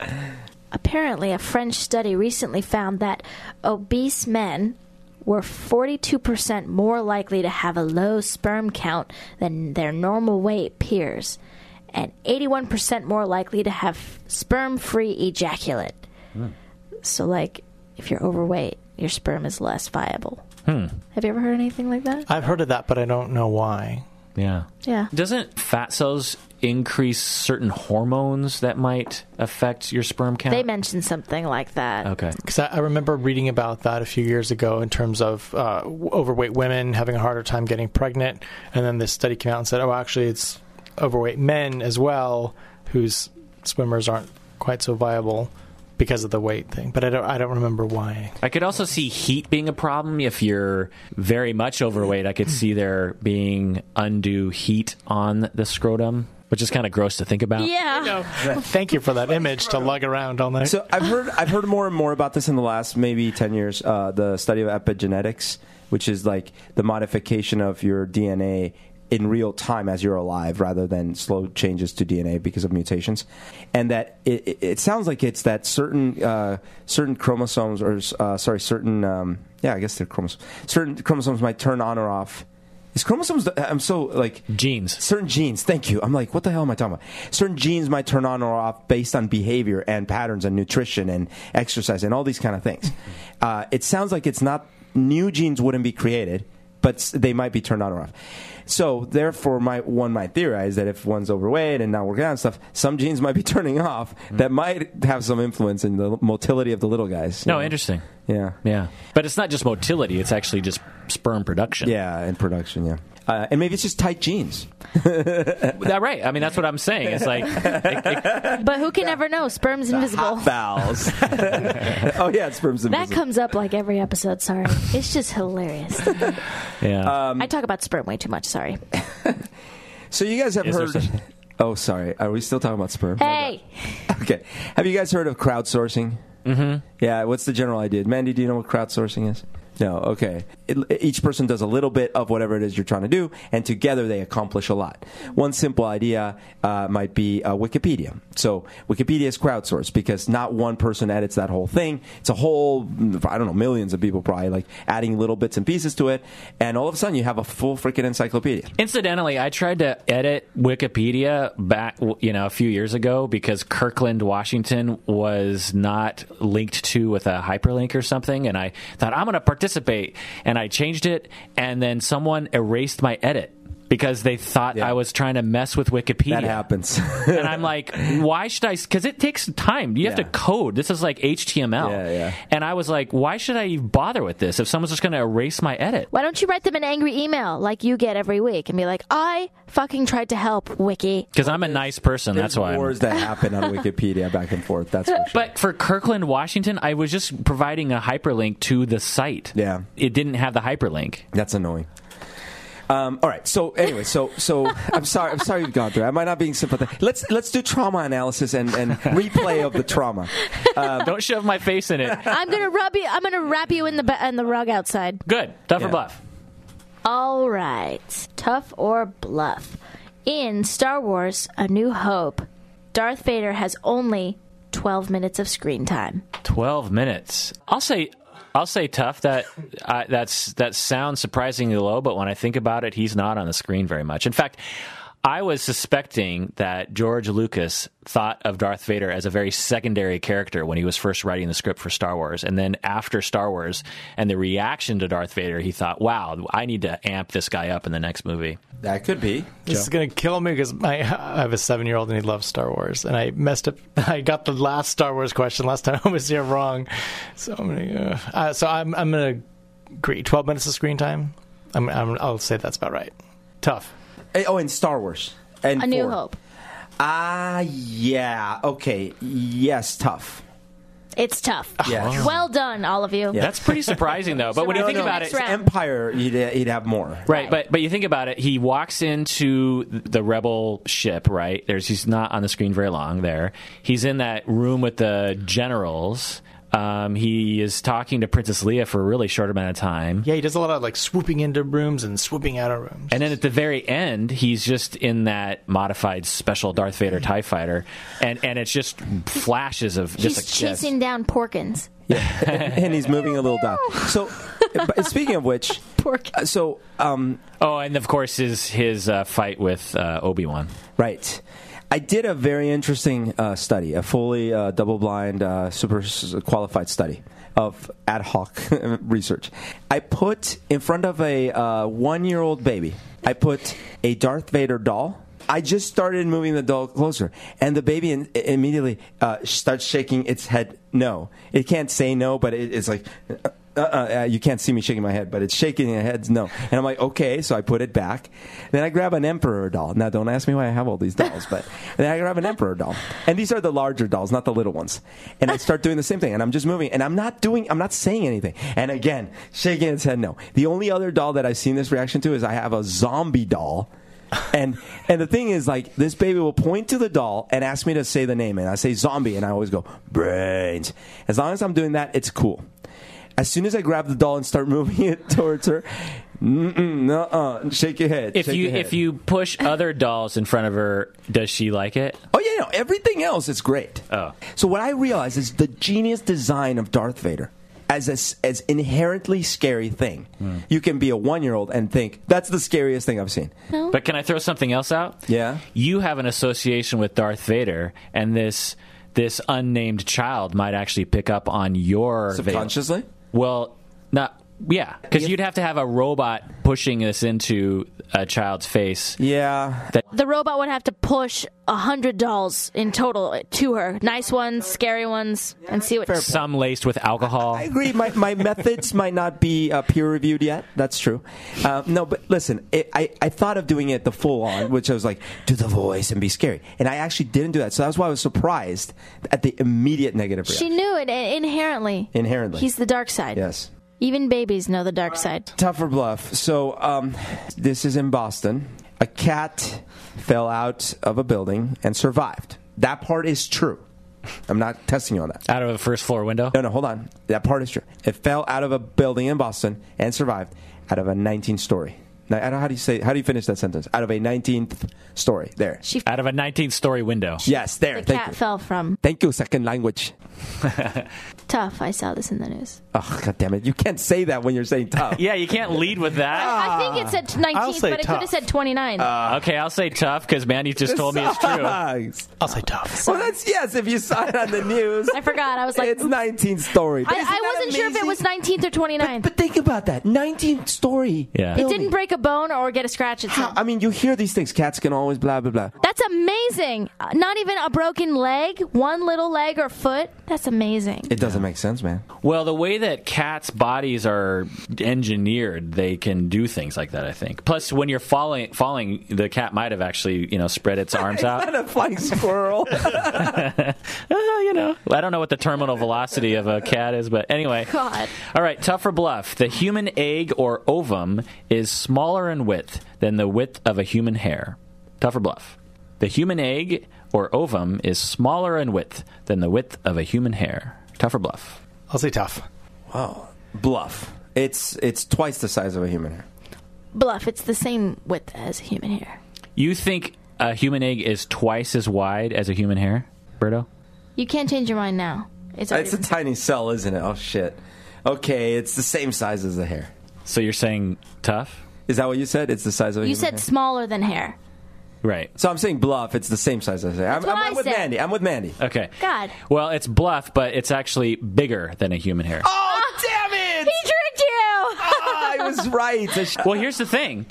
Apparently, a French study recently found that obese men were 42% more likely to have a low sperm count than their normal weight peers, and 81% more likely to have sperm-free ejaculate. Mm. So, like, if you're overweight, your sperm is less viable. Hmm. Have you ever heard anything like that? I've heard of that, but I don't know why. Yeah. Doesn't fat cells increase certain hormones that might affect your sperm count? They mentioned something like that. Okay. Because I remember reading about that a few years ago in terms of overweight women having a harder time getting pregnant. And then this study came out and said, oh, actually, it's overweight men as well whose swimmers aren't quite so viable because of the weight thing, but I don't remember why. I could also see heat being a problem. If you're very much overweight, I could see there being undue heat on the scrotum, which is kind of gross to think about. Yeah. You know, thank you for that image to lug around all night. So I've heard more and more about this in the last maybe 10 years, the study of epigenetics, which is like the modification of your DNA in real time as you're alive rather than slow changes to DNA because of mutations. And that it sounds like it's that certain chromosomes or, certain chromosomes might turn on or off. Is chromosomes, I'm so like... Genes. Certain genes, thank you. I'm like, what the hell am I talking about? Certain genes might turn on or off based on behavior and patterns and nutrition and exercise and all these kind of things. It sounds like it's not... New genes wouldn't be created, but they might be turned on or off. So, therefore, one might theorize that if one's overweight and not working out and stuff, some genes might be turning off that might have some influence in the motility of the little guys. No, know? Interesting. Yeah. Yeah. But it's not just motility. It's actually just sperm production. Yeah, and production, yeah. And maybe it's just tight jeans. That right. I mean, that's what I'm saying. It's like... But who can ever know? Sperm's invisible. Hot bowels. Oh, yeah, sperm's invisible. That comes up like every episode, sorry. It's just hilarious. Yeah. I talk about sperm way too much, sorry. So you guys have heard... Oh, sorry. Are we still talking about sperm? Hey! Okay. Have you guys heard of crowdsourcing? Mm-hmm. Yeah, what's the general idea? Mandy, do you know what crowdsourcing is? No, okay. Each person does a little bit of whatever it is you're trying to do, and together they accomplish a lot. One simple idea might be Wikipedia. So Wikipedia is crowdsourced because not one person edits that whole thing. It's a whole, I don't know, millions of people probably like adding little bits and pieces to it, and all of a sudden you have a full freaking encyclopedia. Incidentally, I tried to edit Wikipedia back, a few years ago because Kirkland, Washington was not linked to with a hyperlink or something, and I thought, I'm going to participate. And I changed it, and then someone erased my edit because they thought I was trying to mess with Wikipedia. That happens. And I'm like, why should I? Because it takes time. You have to code. This is like HTML. Yeah, yeah. And I was like, why should I even bother with this if someone's just going to erase my edit? Why don't you write them an angry email like you get every week and be like, I fucking tried to help, Wiki. Because I'm a nice person. That's why. There's wars that happen on Wikipedia back and forth. That's for sure. But for Kirkland, Washington, I was just providing a hyperlink to the site. Yeah. It didn't have the hyperlink. That's annoying. All right. So anyway, so I'm sorry you've gone through. Am I not being sympathetic? Let's do trauma analysis and replay of the trauma. Don't shove my face in it. I'm gonna wrap you in the rug outside. Good. Tough or bluff. All right. Tough or bluff. In Star Wars: A New Hope, Darth Vader has only 12 minutes of screen time. 12 minutes. I'll say tough. That sounds surprisingly low, but when I think about it, he's not on the screen very much. In fact, I was suspecting that George Lucas thought of Darth Vader as a very secondary character when he was first writing the script for Star Wars. And then after Star Wars and the reaction to Darth Vader, he thought, wow, I need to amp this guy up in the next movie. That could be. This is going to kill me because I have a 7-year-old and he loves Star Wars. And I messed up. I got the last Star Wars question last time I was here wrong. So I'm going to agree. 12 minutes of screen time. I'll say that's about right. Tough. Oh, in Star Wars. And A New Hope. Yeah. Okay. Yes, tough. It's tough. Yes. Well done, all of you. Yeah. That's pretty surprising, though. But when you think about it, Empire, he'd have more. Right. But you think about it, he walks into the Rebel ship, right? He's not on the screen very long there. He's in that room with the generals. He is talking to Princess Leia for a really short amount of time. Yeah, he does a lot of like swooping into rooms and swooping out of rooms. And then at the very end, he's just in that modified special Darth Vader TIE fighter, and it's just flashes of just he's like chasing down Porkins. Yeah, and he's moving a little down. So, speaking of which, and of course his fight with Obi-Wan. Right. I did a very interesting study, a fully double-blind, super qualified study of ad hoc research. I put in front of a 1-year-old baby, I put a Darth Vader doll. I just started moving the doll closer, and the baby immediately starts shaking its head no. It can't say no, but it's like... you can't see me shaking my head, but it's shaking your heads no. And I'm like, okay, so I put it back. Then I grab an Emperor doll. Now, don't ask me why I have all these dolls, but then I grab an Emperor doll. And these are the larger dolls, not the little ones. And I start doing the same thing, and I'm just moving, and I'm not saying anything. And again, shaking its head no. The only other doll that I've seen this reaction to is I have a zombie doll. And the thing is, like, this baby will point to the doll and ask me to say the name, and I say zombie, and I always go, brains. As long as I'm doing that, it's cool. As soon as I grab the doll and start moving it towards her, Shake your head. If you push other dolls in front of her, does she like it? Oh yeah, no. Everything else is great. Oh. So what I realized is the genius design of Darth Vader as an inherently scary thing. Mm. You can be a 1-year-old and think that's the scariest thing I've seen. No. But can I throw something else out? Yeah. You have an association with Darth Vader, and this unnamed child might actually pick up on your subconsciously. Vader. Well, not. Yeah, because you'd have to have a robot pushing this into a child's face. Yeah. The robot would have to push 100 dolls in total to her. Nice ones, scary ones, and see what... Some laced with alcohol. I agree. My methods might not be peer-reviewed yet. That's true. No, but listen, I thought of doing it the full-on, which I was like, do the voice and be scary. And I actually didn't do that, so that's why I was surprised at the immediate negative reaction. She knew it inherently. Inherently. He's the dark side. Yes. Even babies know the dark side. Tougher bluff. So, this is in Boston. A cat fell out of a building and survived. That part is true. I'm not testing you on that. Out of a first floor window? No, hold on. That part is true. It fell out of a building in Boston and survived out of a 19th story. Now, I don't know how do you finish that sentence? Out of a 19th story. There. Out of a 19th story window. Yes, there. The cat fell from. Thank you, second language. Tough. I saw this in the news. Oh, God damn it. You can't say that when you're saying tough. Yeah, you can't lead with that. I think it said 19th, but it could have said 29. Okay, I'll say tough because Mandy just told me it's true. I'll say tough. So, well, that's yes if you saw it on the news. I forgot. I was like, it's 19th story. I wasn't sure if it was 19th or 29th. But think about that. 19th story. Yeah. It didn't break a bone or get a scratch at some. I mean, you hear these things. Cats can always blah, blah, blah. That's amazing. Not even a broken leg, one little leg or foot. That's amazing. It doesn't make sense, man. Well, the way that cats' bodies are engineered, they can do things like that, I think. Plus, when you're falling, the cat might have actually, spread its arms out. It's not a flying squirrel. I don't know what the terminal velocity of a cat is, but anyway. God. All right, tough or bluff. The human egg or ovum is smaller in width than the width of a human hair. Tough or bluff. The human egg or ovum is smaller in width than the width of a human hair. Tough or bluff? I'll say tough. Wow. Bluff. It's twice the size of a human hair. Bluff. It's the same width as a human hair. You think a human egg is twice as wide as a human hair, Berto? You can't change your mind now. It's a tiny cell, isn't it? Oh, shit. Okay, it's the same size as the hair. So you're saying tough? Is that what you said? It's the size of a human hair? You said smaller than hair. Right. So I'm saying bluff. It's the same size as hair. I'm with Mandy. I'm with Mandy. Okay. God. Well, it's bluff, but it's actually bigger than a human hair. Oh, damn it! He tricked you! I was right. Well, here's the thing.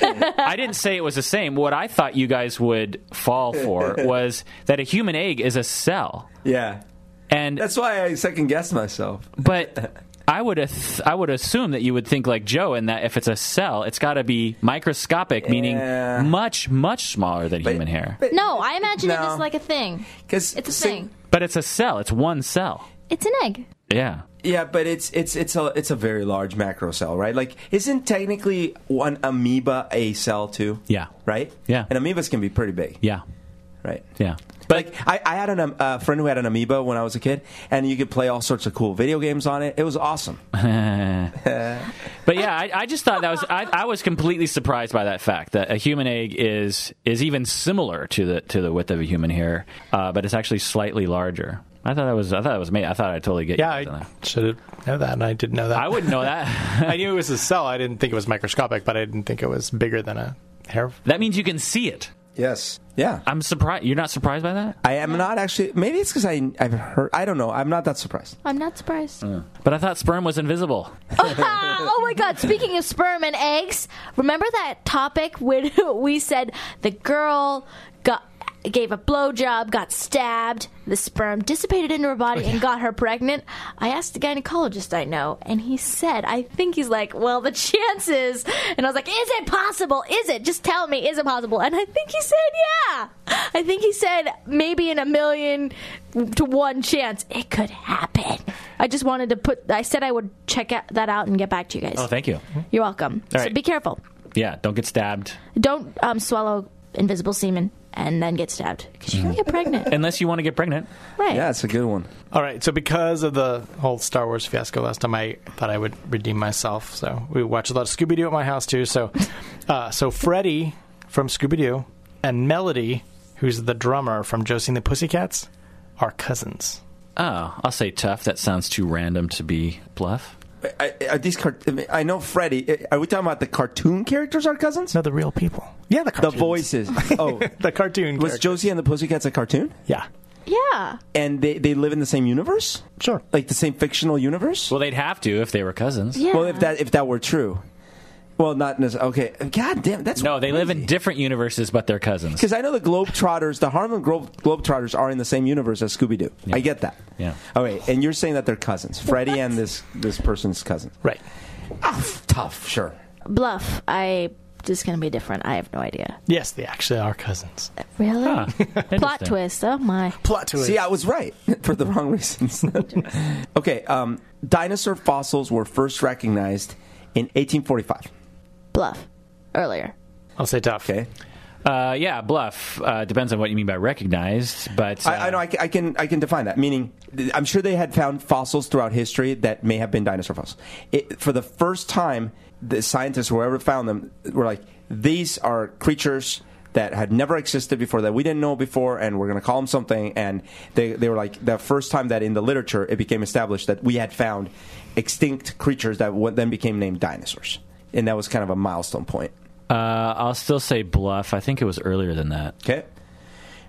I didn't say it was the same. What I thought you guys would fall for was that a human egg is a cell. Yeah. And that's why I second-guessed myself. But... I would assume that you would think like Joe in that if it's a cell, it's got to be microscopic, meaning much, much smaller than human hair. No, I imagine it is like a thing. It's a thing. But it's a cell. It's one cell. It's an egg. Yeah. Yeah, but it's a very large macro cell, right? Like, isn't technically one amoeba a cell too? Yeah. Right? Yeah. And amoebas can be pretty big. Yeah. Right. Yeah. But like, I had a friend who had an amoeba when I was a kid, and you could play all sorts of cool video games on it. It was awesome. But yeah, I just thought that was... I was completely surprised by that fact that a human egg is even similar to the width of a human hair, but it's actually slightly larger. I thought it was me. I thought I'd totally get you. Yeah, I should have known that, and I didn't know that. I wouldn't know that. I knew it was a cell. I didn't think it was microscopic, but I didn't think it was bigger than a hair. That means you can see it. Yes. Yeah. I'm surprised. You're not surprised by that? I am not actually. Maybe it's because I've heard. I don't know. I'm not that surprised. I'm not surprised. But I thought sperm was invisible. Oh, my God. Speaking of sperm and eggs, remember that topic when we said the girl gave a blowjob, got stabbed, the sperm dissipated into her body and got her pregnant? I asked a gynecologist I know, and he said, I think he's like, well, the chances. And I was like, is it possible? Is it? Just tell me, is it possible? And I think he said, yeah. I think he said maybe in 1 million to 1 chance it could happen. I just wanted to I said I would check that out and get back to you guys. Oh, thank you. You're welcome. All right. So be careful. Yeah, don't get stabbed. Don't swallow invisible semen. and then get stabbed because you can't get pregnant. Unless you want to get pregnant. Right. Yeah, it's a good one. All right. So because of the whole Star Wars fiasco last time, I thought I would redeem myself. So we watch a lot of Scooby-Doo at my house, too. So, so Freddie from Scooby-Doo and Melody, who's the drummer from Josie and the Pussycats, are cousins. Oh, I'll say tough. That sounds too random to be bluff. I know Freddy. Are we talking about the cartoon characters are cousins? No, the real people. Yeah, the cartoons. The voices. Oh, the cartoon characters. Was Josie and the Pussycats a cartoon? Yeah. Yeah. And they live in the same universe? Sure. Like the same fictional universe? Well, they'd have to if they were cousins. Yeah. Well, if that were true. Well, not necessarily. Okay. God damn, that's no, crazy. They live in different universes, but they're cousins. Because I know the Globetrotters, the Harlem Globetrotters are in the same universe as Scooby-Doo. Yeah. I get that. Yeah. All right. And you're saying that they're cousins. Freddie and this person's cousins. Right. Oh, tough. Sure. Bluff. This is going to be different. I have no idea. Yes, they actually are cousins. Really? Huh. Plot twist. Oh, my. Plot twist. See, I was right for the wrong reasons. Okay. Dinosaur fossils were first recognized in 1845. Bluff. Earlier. I'll say tough. Okay. Yeah, bluff. Depends on what you mean by recognized, but... I know, I can define that. Meaning, I'm sure they had found fossils throughout history that may have been dinosaur fossils. For the first time, the scientists, whoever found them, were like, these are creatures that had never existed before, that we didn't know before, and we're going to call them something. And they were like, the first time that in the literature it became established that we had found extinct creatures that then became named dinosaurs. And that was kind of a milestone point. I'll still say bluff. I think it was earlier than that. Okay.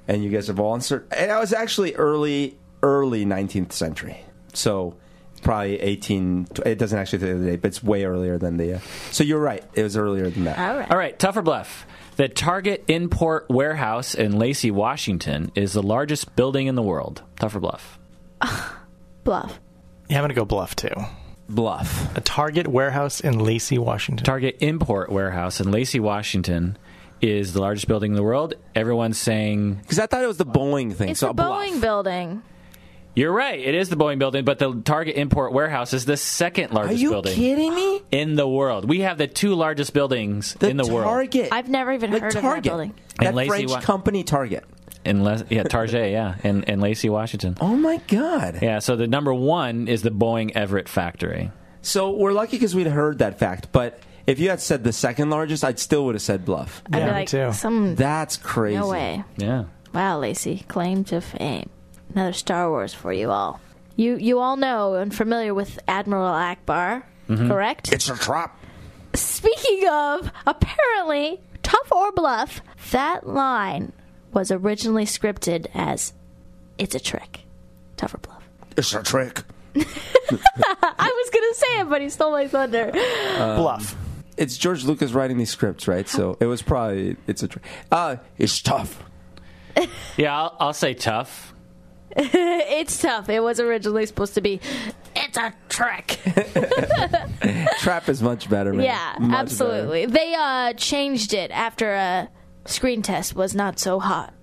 And you guys have all answered. And it was actually early 19th century. So probably 18. It doesn't actually say the date, but it's way earlier than the. So you're right. It was earlier than that. All right. Tough or bluff? The Target Import Warehouse in Lacey, Washington is the largest building in the world. Tough or bluff? Bluff. Yeah, I'm going to go bluff too. Bluff. A Target warehouse in Lacey, Washington. Target Import Warehouse in Lacey, Washington is the largest building in the world. Everyone's saying... Because I thought it was the Boeing thing. It's so the Boeing building. You're right. It is the Boeing building, but the Target Import Warehouse is the second largest building. Are you kidding me? In the world. We have the two largest buildings in the world. Target. I've never even heard of that building. That French company Target. Target, yeah, in Lacey, Washington. Oh, my God. Yeah, so the number one is the Boeing Everett factory. So we're lucky because we'd heard that fact, but if you had said the second largest, I still would have said bluff. Yeah, I'd be like, me too. That's crazy. No way. Yeah. Wow, Lacey, claim to fame. Another Star Wars for you all. You all know and familiar with Admiral Akbar, correct? It's a trap. Speaking of, apparently, tough or bluff, that line... was originally scripted as, it's a trick. Tough or bluff? It's a trick. I was going to say it, but he stole my thunder. Bluff. It's George Lucas writing these scripts, right? So it was probably, it's a trick. It's tough. Yeah, I'll say tough. It's tough. It was originally supposed to be, it's a trick. Trap is much better, man. Yeah, much absolutely. Better. They changed it after a... Screen test was not so hot.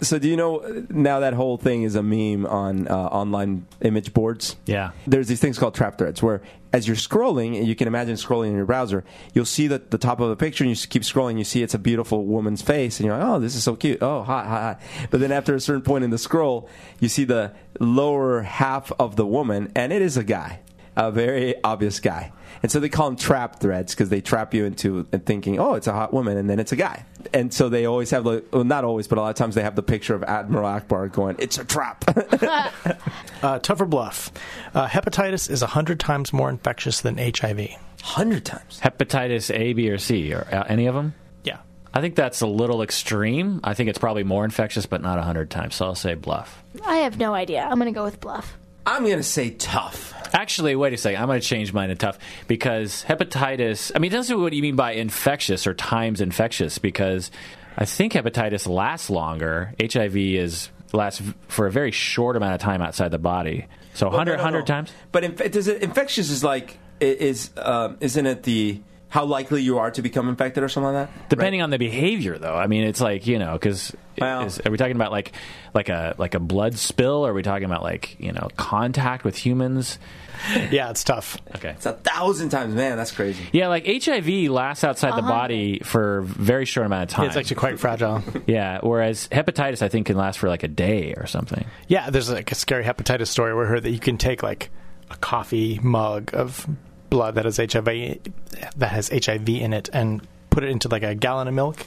So do you know now that whole thing is a meme on online image boards? Yeah. There's these things called trap threads where as you're scrolling, and you can imagine scrolling in your browser, you'll see the top of a picture and you keep scrolling. You see it's a beautiful woman's face and you're like, oh, this is so cute. Oh, hot, hot, hot. But then after a certain point in the scroll, you see the lower half of the woman and it is a guy. A very obvious guy. And so they call them trap threads because they trap you into thinking, oh, it's a hot woman, and then it's a guy. And so they always have, well, not always, but a lot of times they have the picture of Admiral Akbar going, it's a trap. Tough or bluff? Hepatitis is 100 times more infectious than HIV. 100 times? Hepatitis A, B, or C, or any of them? Yeah. I think that's a little extreme. I think it's probably more infectious, but not 100 times. So I'll say bluff. I have no idea. I'm going to go with bluff. I'm going to say tough. Actually, wait a second. I'm going to change mine to tough because hepatitis... I mean, it doesn't know what you mean by infectious or times infectious because I think hepatitis lasts longer. HIV lasts for a very short amount of time outside the body. So 100 times? But infectious is like... Isn't it the how likely you are to become infected or something like that? Depending on the behavior, though. I mean, it's like, you know, because are we talking about like a blood spill? Or are we talking about contact with humans? Yeah, it's tough. Okay. It's 1,000 times, man. That's crazy. Yeah, like HIV lasts outside the body for a very short amount of time. It's actually quite fragile. Yeah, whereas hepatitis, I think, can last for like a day or something. Yeah, there's like a scary hepatitis story where I heard that you can take like a coffee mug of blood that has HIV in it and put it into like a gallon of milk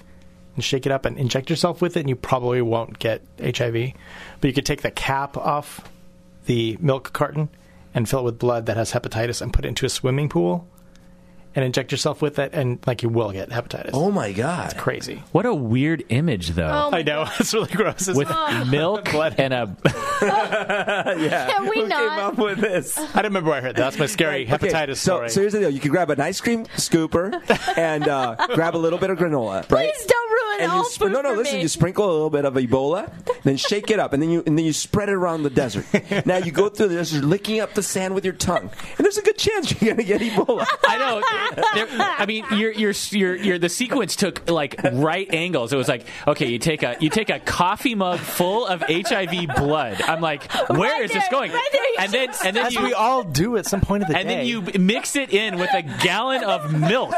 and shake it up and inject yourself with it, and you probably won't get HIV. But you could take the cap off the milk carton and fill it with blood that has hepatitis and put it into a swimming pool and inject yourself with it, and like you will get hepatitis. Oh my god, it's crazy. What a weird image, though. Oh I know, it's really gross. It's with milk and a. Yeah. Can we not? Who came up with this? I don't remember where I heard that. That's my scary hepatitis story. So here's the deal: you can grab an ice cream scooper and grab a little bit of granola. Right? Please don't ruin all food for me. Listen. You sprinkle a little bit of Ebola, then shake it up, and then you spread it around the desert. Now you go through this, you're licking up the sand with your tongue, and there's a good chance you're gonna get Ebola. I know. I mean, the sequence took like right angles. It was like, okay, you take a coffee mug full of HIV blood. I'm like, where is this going? Right, and then as we all do at some point of the day. And then you mix it in with a gallon of milk,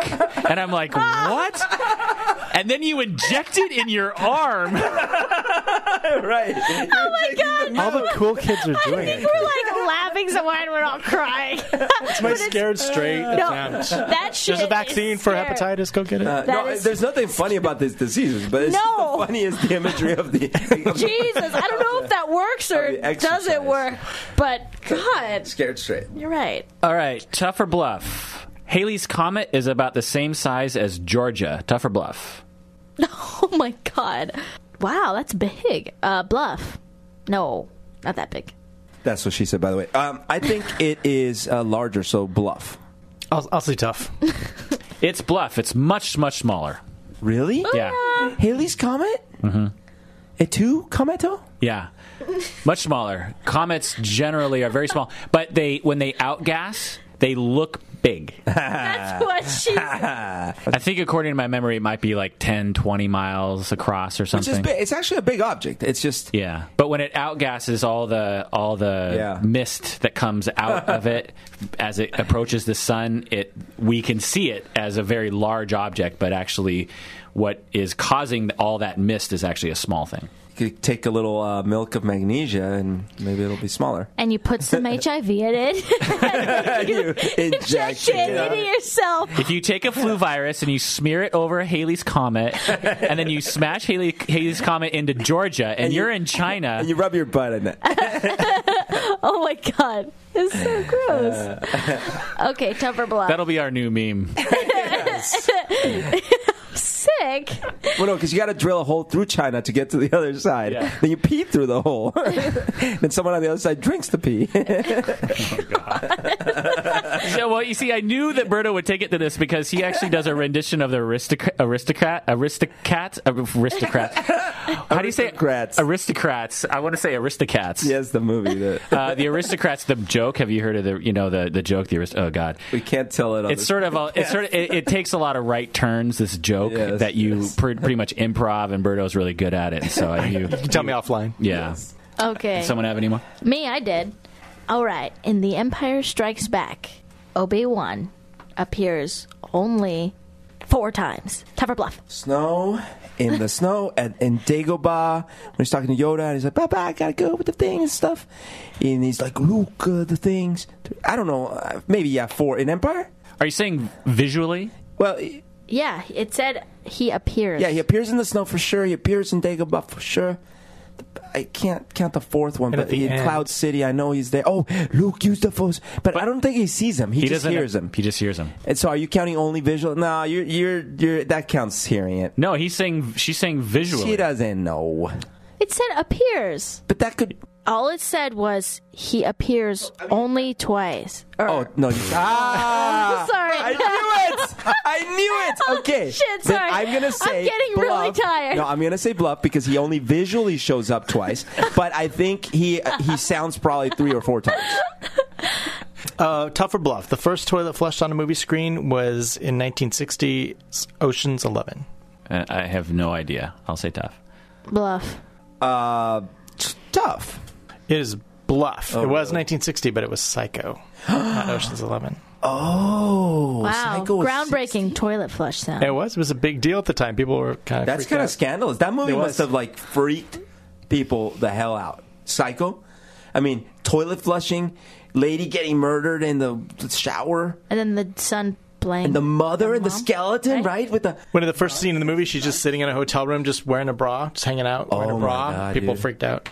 and I'm like, what? And then you inject it in your arm. Right. You're oh my god! All the cool kids are doing it. I think we're like laughing somewhere and we're all crying. It's my scared straight attempt. That shit. There's a vaccine for hepatitis. Go get it. There's nothing funny about these diseases, but it's the funniest the imagery of the. Jesus, I don't know if that works or doesn't work, but God. Scared straight. You're right. All right, tough or bluff. Halley's Comet is about the same size as Georgia. Tough or bluff? Oh my God. Wow, that's big. Bluff. No, not that big. That's what she said, by the way. I think it is larger, so bluff. I'll say tough. It's bluff. It's much, much smaller. Really? Yeah. Halley's Comet? Mm-hmm. Etu Cometo? Yeah. Much smaller. Comets generally are very small. But when they outgas, they look big. That's what she said. I think according to my memory, it might be like 10, 20 miles across or something. Which is big. It's actually a big object. It's just... Yeah. But when it outgasses all the mist that comes out of it as it approaches the sun, we can see it as a very large object, but actually what is causing all that mist is actually a small thing. You could take a little milk of magnesia and maybe it'll be smaller. And you put some HIV in it. And you inject it into yourself. If you take a flu virus and you smear it over Halley's Comet, and then you smash Halley's Comet into Georgia, and you're in China. And you rub your butt in it. Oh, my God. It's so gross. Okay, tough or bluff. That'll be our new meme. Yes. Sick. Well, no, because you got to drill a hole through China to get to the other side. Yeah. Then you pee through the hole. Then someone on the other side drinks the pee. Oh, God. So, well, you see, I knew that Berto would take it to this because he actually does a rendition of the Aristocrats. How do you say it? Aristocrats. I want to say Aristocats. Yes, the movie. The Aristocrats. The joke. Have you heard of the joke? Oh God, we can't tell it. It takes a lot of right turns. This joke that you pretty much improv, and Berto's really good at it. So you can tell me offline. Yeah. Yes. Okay. Did someone have any more? Me, I did. All right. In The Empire Strikes Back, Obi-Wan appears only 4 times. Tough or bluff? In the snow, in Dagobah, when he's talking to Yoda, and he's like, "Papa, I gotta go with the thing and stuff," and he's like, "Luke, the things." I don't know. Maybe 4 in Empire. Are you saying visually? Well. Yeah, it said he appears. Yeah, he appears in the snow for sure. He appears in Dagobah for sure. I can't count the 4th one, but in Cloud City, I know he's there. Oh, Luke used the force, but I don't think he sees him. He just hears him. He just hears him. And so, are you counting only visual? No, you're that counts hearing it. No, she's saying visually. She doesn't know. It said appears, but that could. All it said was he appears only twice. Oh no! Sorry, I knew it. Okay, shit. Sorry, then I'm gonna say. I'm getting bluff. Really tired. No, I'm gonna say bluff because he only visually shows up twice, but I think he sounds probably 3 or 4 times. Tougher bluff. The first toy that flushed on a movie screen was in 1960, Ocean's 11. I have no idea. I'll say tough. Bluff. Tough. It is bluff. Oh, it was 1960, but it was Psycho, not Ocean's 11. Oh, wow. Psycho. Groundbreaking 60? Toilet flush sound. It was. It was a big deal at the time. People were kind of That's kind out. Of scandalous. That movie must have, like, freaked people the hell out. Psycho? I mean, toilet flushing, lady getting murdered in the shower. And then the son playing. And the mother and the skeleton, right? With the When in the first scene in the movie, she's just sitting in a hotel room, just wearing a bra, just hanging out, wearing a bra. God, people freaked out.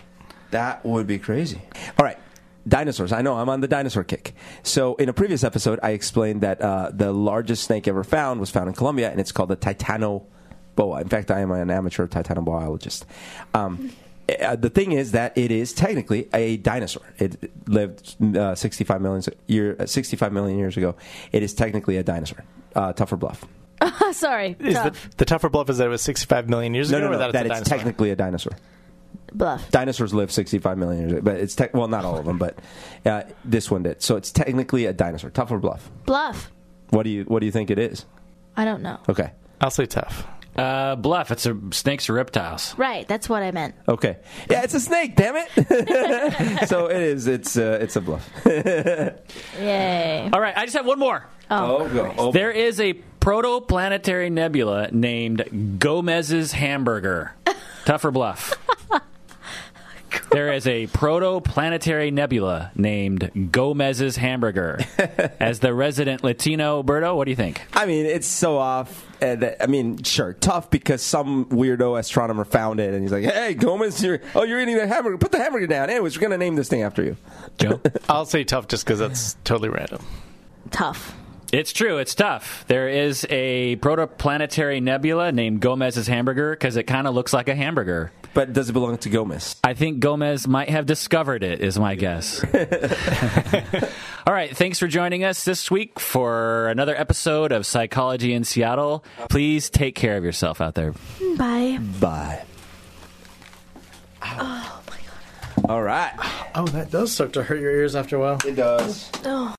That would be crazy. All right. Dinosaurs. I know. I'm on the dinosaur kick. So in a previous episode, I explained that the largest snake ever found was found in Colombia, and it's called the Titanoboa. In fact, I am an amateur Titanoboologist. The thing is that it is technically a dinosaur. It lived 65 million years ago. It is technically a dinosaur. Tougher bluff. Sorry. Tough. The tougher bluff is that it was 65 million years ago? No, that it's technically a dinosaur. Bluff. Dinosaurs lived 65 million years ago, but it's well, not all of them, but this one did. So it's technically a dinosaur. Tough or bluff? Bluff. What do you think it is? I don't know. Okay, I'll say tough. Bluff. It's snakes or reptiles. Right. That's what I meant. Okay. Yeah, it's a snake. Damn it. So it is. It's a bluff. Yay. All right. I just have one more. Oh, there is a protoplanetary nebula named Gomez's Hamburger. Tough or bluff? There is a protoplanetary nebula named Gomez's Hamburger. As the resident Latino, Berto, what do you think? I mean, it's so off. I mean, sure, tough because some weirdo astronomer found it, and he's like, hey, Gomez, you're eating the hamburger. Put the hamburger down. Anyways, we're going to name this thing after you. Joe? I'll say tough just because that's totally random. Tough. It's true. It's tough. There is a protoplanetary nebula named Gomez's Hamburger because it kind of looks like a hamburger. But does it belong to Gomez? I think Gomez might have discovered it, is my guess. All right. Thanks for joining us this week for another episode of Psychology in Seattle. Please take care of yourself out there. Bye. Bye. Ow. Oh, my God. All right. Oh, that does start to hurt your ears after a while. It does. Oh.